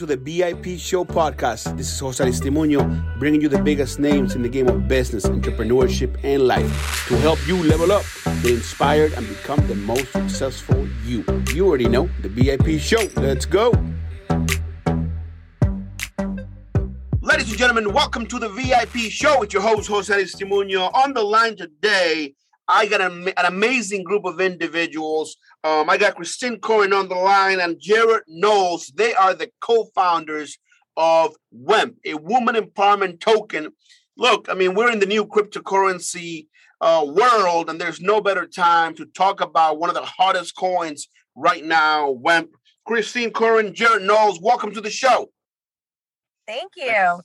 to the BIP Show podcast. This is Jose Aristimuno, bringing you the biggest names in the game of business, entrepreneurship, and life to help you level up, get inspired, and become the most successful you. You already know, the BIP Show. Let's go. Ladies and gentlemen, welcome to the VIP Show with your host, Jose Aristimuno. On the line today, I got an amazing group of individuals. I got Christine Curran on the line and Jared Knowles. They are the co-founders of WEMP, a woman empowerment token. Look, I mean, we're in the new cryptocurrency world, and there's no better time to talk about one of the hottest coins right now, WEMP. Christine Curran, Jared Knowles, welcome to the show. Thank you.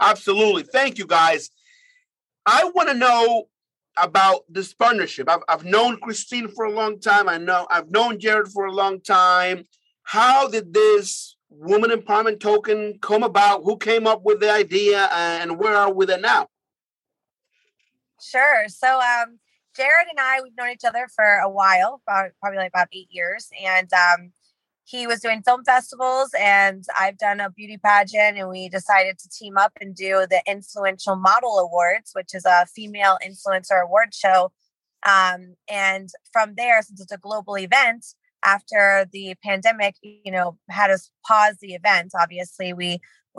Absolutely. Thank you, guys. I want to know about this partnership. I've known Christine for a long time. I've known Jared for a long time. How did this woman empowerment token come about? Who came up with the idea, and where are we now? Sure. So Jared and I, we've known each other for a while, probably like about 8 years. And he was doing film festivals and I've done a beauty pageant, and we decided to team up and do the Influential Model Awards, which is a female influencer award show. And from there, since it's a global event, after the pandemic, you know, had us pause the event. Obviously,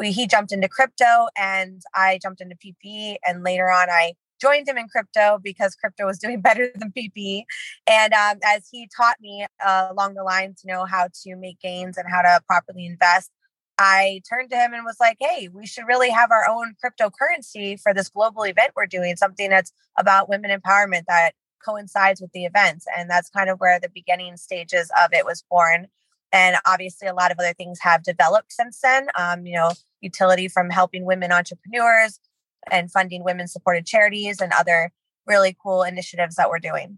he jumped into crypto and I jumped into PPE, and later on I joined him in crypto because crypto was doing better than PPE. And as he taught me along the line to know how to make gains and how to properly invest, I turned to him and was like, hey, we should really have our own cryptocurrency for this global event we're doing, something that's about women empowerment that coincides with the events. And that's kind of where the beginning stages of it was born. And obviously, a lot of other things have developed since then, you know, utility from helping women entrepreneurs and funding women-supported charities and other really cool initiatives that we're doing.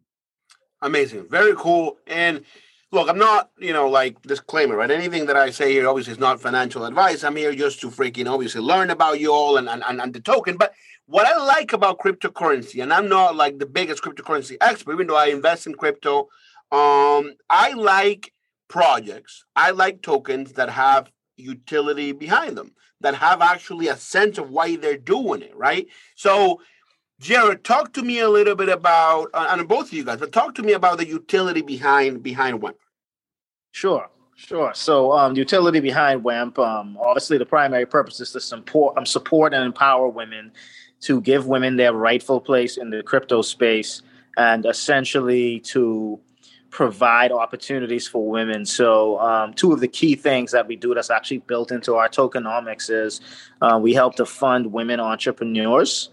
Amazing. Very cool. And look, I'm not, you know, like, disclaimer, right? Anything that I say here obviously is not financial advice. I'm here just to freaking obviously learn about you all and the token. But what I like about cryptocurrency, and I'm not like the biggest cryptocurrency expert, even though I invest in crypto, I like projects. I like tokens that have utility behind them, that have actually a sense of why they're doing it, right? So, Jared, talk to me a little bit about, and both of you guys, but talk to me about the utility behind WEMP. Sure. So, utility behind WEMP, obviously the primary purpose is to support and empower women, to give women their rightful place in the crypto space, and essentially to provide opportunities for women. So two of the key things that we do that's actually built into our tokenomics is we help to fund women entrepreneurs,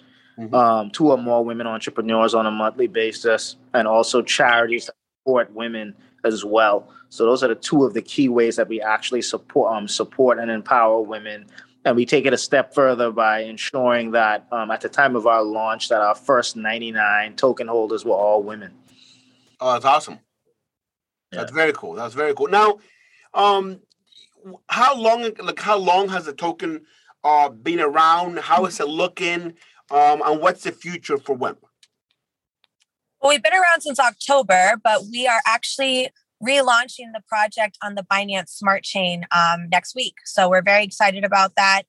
two or more women entrepreneurs on a monthly basis, and also charities that support women as well. So those are the two of the key ways that we actually support and empower women. And we take it a step further by ensuring that at the time of our launch that our first 99 token holders were all women. Oh, that's awesome. That's very cool. Now, how long has the token been around? How is it looking? And what's the future for WEMP? Well, we've been around since October, but we are actually relaunching the project on the Binance Smart Chain next week. So we're very excited about that.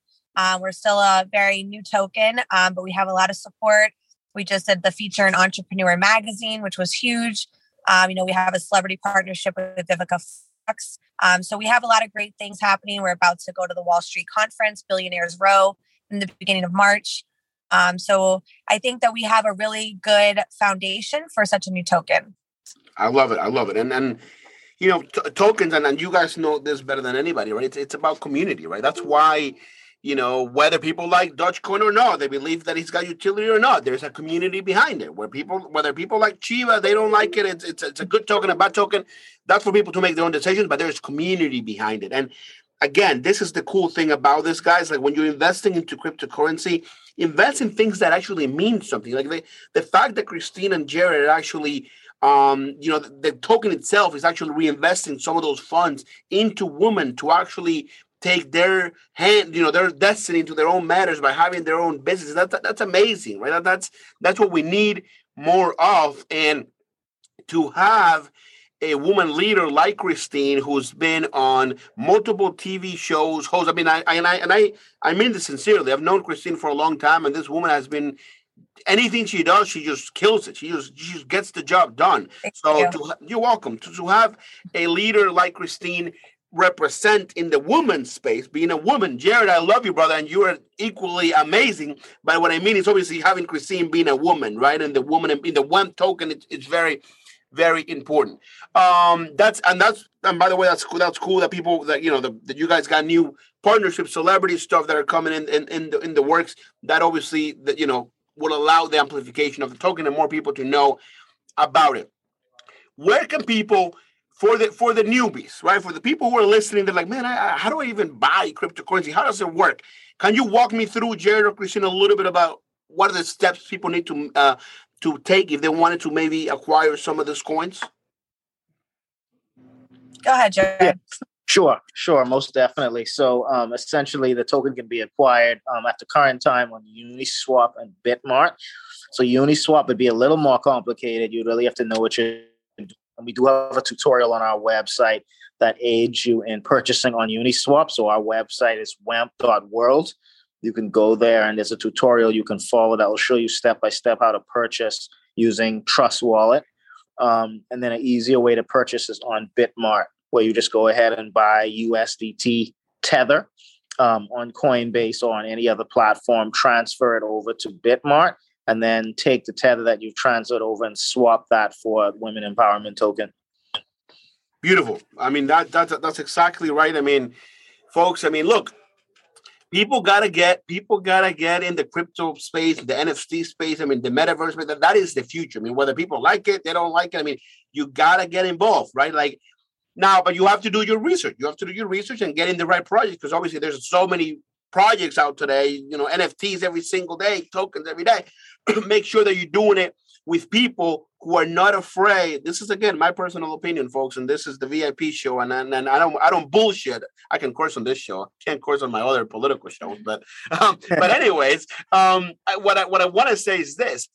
We're still a very new token, but we have a lot of support. We just did the feature in Entrepreneur Magazine, which was huge. You know, we have a celebrity partnership with Vivica Fox. So we have a lot of great things happening. We're about to go to the Wall Street conference, Billionaires Row, in the beginning of March. So I think that we have a really good foundation for such a new token. I love it. And you know, tokens, and you guys know this better than anybody, right? It's about community, right? That's why, you know, whether people like Dogecoin or not, they believe that it's got utility or not, there's a community behind it. Whether people like Chiva, they don't like it, it's a good token, a bad token. That's for people to make their own decisions, but there's community behind it. And again, this is the cool thing about this, guys. Like, when you're investing into cryptocurrency, invest in things that actually mean something. Like the fact that Christine and Jared actually, you know, the token itself is actually reinvesting some of those funds into women to actually take their hand, you know, their destiny into their own matters by having their own business. That's amazing, right? That's what we need more of. And to have a woman leader like Christine, who's been on multiple TV shows, hosts. I mean, I mean this sincerely. I've known Christine for a long time, and this woman has been, anything she does, she just kills it. She just gets the job done. You're welcome. To have a leader like Christine represent in the woman's space, being a woman. Jared, I love you, brother, and you are equally amazing. But what I mean is obviously having Christine being a woman, right? And the woman in the WEMP token, it's very, very important. And by the way, that's cool that people that that you guys got new partnership, celebrity stuff that are coming in the works. That obviously will allow the amplification of the token and more people to know about it. Where can people, for the newbies, right? For the people who are listening, they're like, man, how do I even buy cryptocurrency? How does it work? Can you walk me through, Jared or Christine, a little bit about what are the steps people need to take if they wanted to maybe acquire some of these coins? Go ahead, Jared. Yeah. Sure, most definitely. So essentially, the token can be acquired at the current time on Uniswap and BitMart. So Uniswap would be a little more complicated. You really have to know what you're doing. And we do have a tutorial on our website that aids you in purchasing on Uniswap. So our website is wemp.world. You can go there, and there's a tutorial you can follow that will show you step-by-step how to purchase using Trust Wallet. And then an easier way to purchase is on BitMart, where you just go ahead and buy USDT Tether on Coinbase or on any other platform, transfer it over to BitMart, and then take the Tether that you've transferred over and swap that for a Women Empowerment Token. Beautiful. I mean, that's exactly right. I mean, folks, look, people gotta get in the crypto space, the NFT space. The metaverse, but that is the future. Whether people like it, they don't like it. You gotta get involved, right? Now, but you have to do your research. You have to do your research and get in the right project, because obviously there's so many projects out today, NFTs every single day, tokens every day. Make sure that you're doing it with people who are not afraid. This is, again, my personal opinion, folks, and this is the VIP show, and I don't bullshit. I can curse on this show. I can't curse on my other political shows, but anyways, what I want to say is this.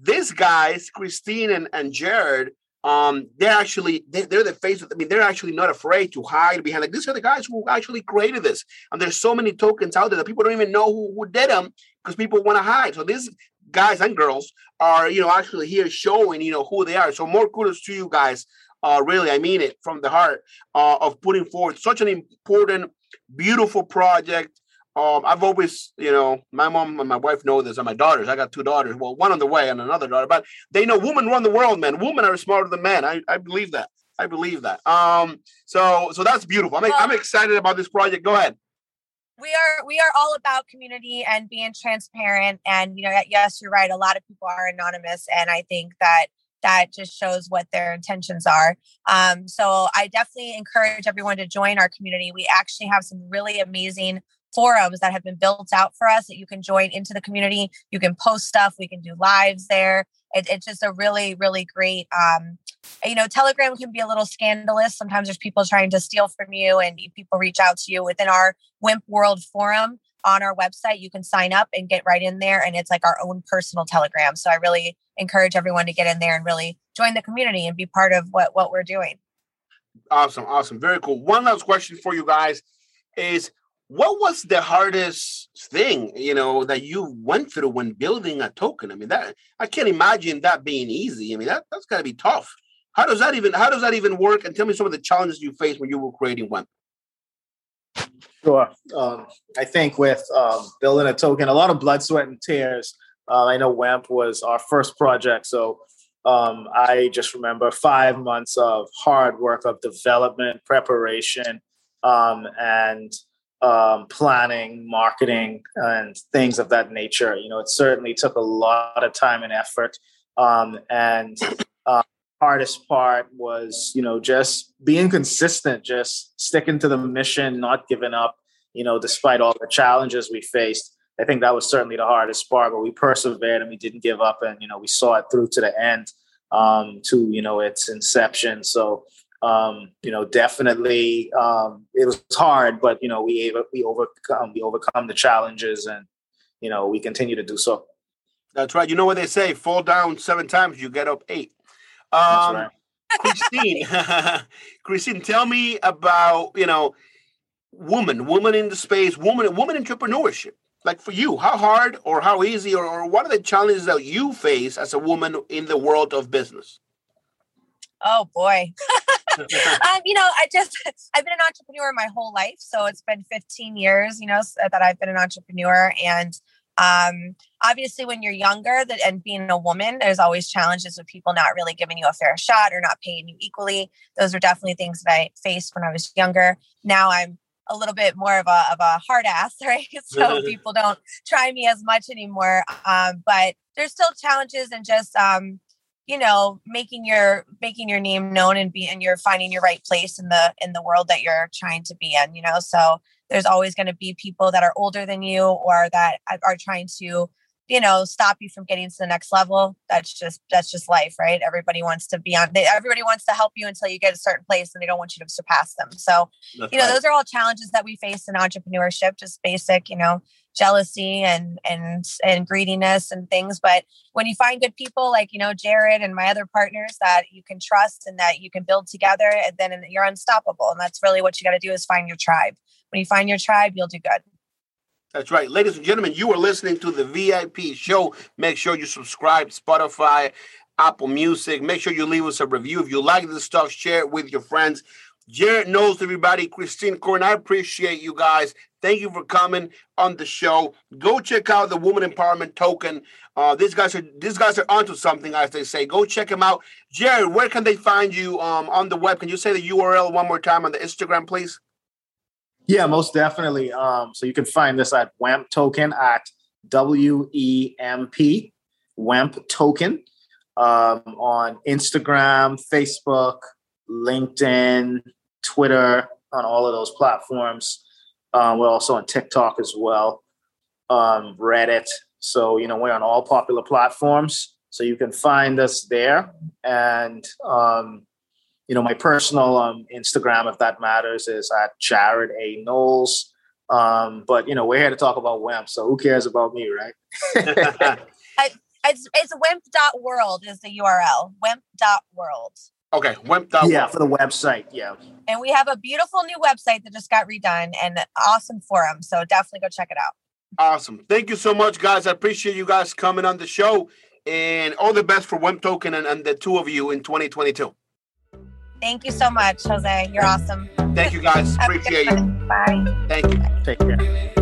These guys, Christine and Jared, they're the face of, they're actually not afraid to hide behind, these are the guys who actually created this. And there's so many tokens out there that people don't even know who did them, because people want to hide. So these guys and girls are, actually here showing, who they are. So more kudos to you guys. Really, I mean it from the heart of putting forward such an important, beautiful project. I've always, my mom and my wife know this, and my daughters. I got two daughters. Well, one on the way and another daughter. But they know women run the world, man. Women are smarter than men. I believe that. So that's beautiful. I'm excited about this project. Go ahead. We are all about community and being transparent. And yes, you're right. A lot of people are anonymous, and I think that just shows what their intentions are. So I definitely encourage everyone to join our community. We actually have some really amazing forums that have been built out for us that you can join into the community. You can post stuff. We can do lives there. It's just a really, really great, Telegram can be a little scandalous. Sometimes there's people trying to steal from you, and people reach out to you within our WIMP World forum on our website. You can sign up and get right in there. And it's like our own personal Telegram. So I really encourage everyone to get in there and really join the community and be part of what we're doing. Awesome. Very cool. One last question for you guys is, what was the hardest thing, that you went through when building a token? That I can't imagine that being easy. That's got to be tough. How does that even work? And tell me some of the challenges you faced when you were creating one. Sure. I think with building a token, a lot of blood, sweat, and tears. I know WEMP was our first project. So I just remember 5 months of hard work of development, preparation, and planning, marketing, and things of that nature. It certainly took a lot of time and effort. And hardest part was, just being consistent, just sticking to the mission, not giving up, despite all the challenges we faced. I think that was certainly the hardest part, but we persevered and we didn't give up, and, we saw it through to the end, to, its inception. So, definitely, it was hard, but, we overcome the challenges, and, we continue to do so. That's right. You know what they say, fall down 7 times, you get up 8. That's right. Christine, Christine, tell me about, you know, women in the space, women entrepreneurship. Like for you, how hard or how easy or what are the challenges that you face as a woman in the world of business? Oh, boy. I've been an entrepreneur my whole life. So it's been 15 years, that I've been an entrepreneur. And obviously when you're younger and being a woman, there's always challenges with people not really giving you a fair shot or not paying you equally. Those are definitely things that I faced when I was younger. Now I'm a little bit more of a hard ass, right? So people don't try me as much anymore. But there's still challenges and just, making your name known and you're finding your right place in the world that you're trying to be in, so there's always going to be people that are older than you or that are trying to, stop you from getting to the next level. That's just life, right? Everybody wants to be everybody wants to help you until you get a certain place and they don't want you to surpass them. So, right. Those are all challenges that we face in entrepreneurship, just basic, jealousy and greediness and things. But when you find good people like, Jared and my other partners that you can trust and that you can build together, and then you're unstoppable. And that's really what you got to do is find your tribe. When you find your tribe, you'll do good. That's right. Ladies and gentlemen, you are listening to the VIP show. Make sure you subscribe, Spotify, Apple Music. Make sure you leave us a review. If you like this stuff, share it with your friends. Jared Knowles, everybody. Christine Curran, I appreciate you guys. Thank you for coming on the show. Go check out the Woman Empowerment Token. These guys are onto something, as they say. Go check them out. Jared, where can they find you on the web? Can you say the URL one more time on the Instagram, please? Yeah, most definitely. So you can find this at WEMP Token at WEMP, WEMP Token, on Instagram, Facebook, LinkedIn, Twitter, on all of those platforms. We're also on TikTok as well, Reddit. So, we're on all popular platforms. So you can find us there. And, my personal Instagram, if that matters, is at Jared A. Knowles. But, we're here to talk about WEMP. So who cares about me, right? It's WEMP.world is the URL, WEMP.world. Okay, WEMP.world. Yeah, for the website, yeah. And we have a beautiful new website that just got redone and an awesome forum. So definitely go check it out. Awesome. Thank you so much, guys. I appreciate you guys coming on the show. And all the best for WEMP Token and the two of you in 2022. Thank you so much, Jose. You're awesome. Thank you, guys. Appreciate you. Bye. Thank you. Take care.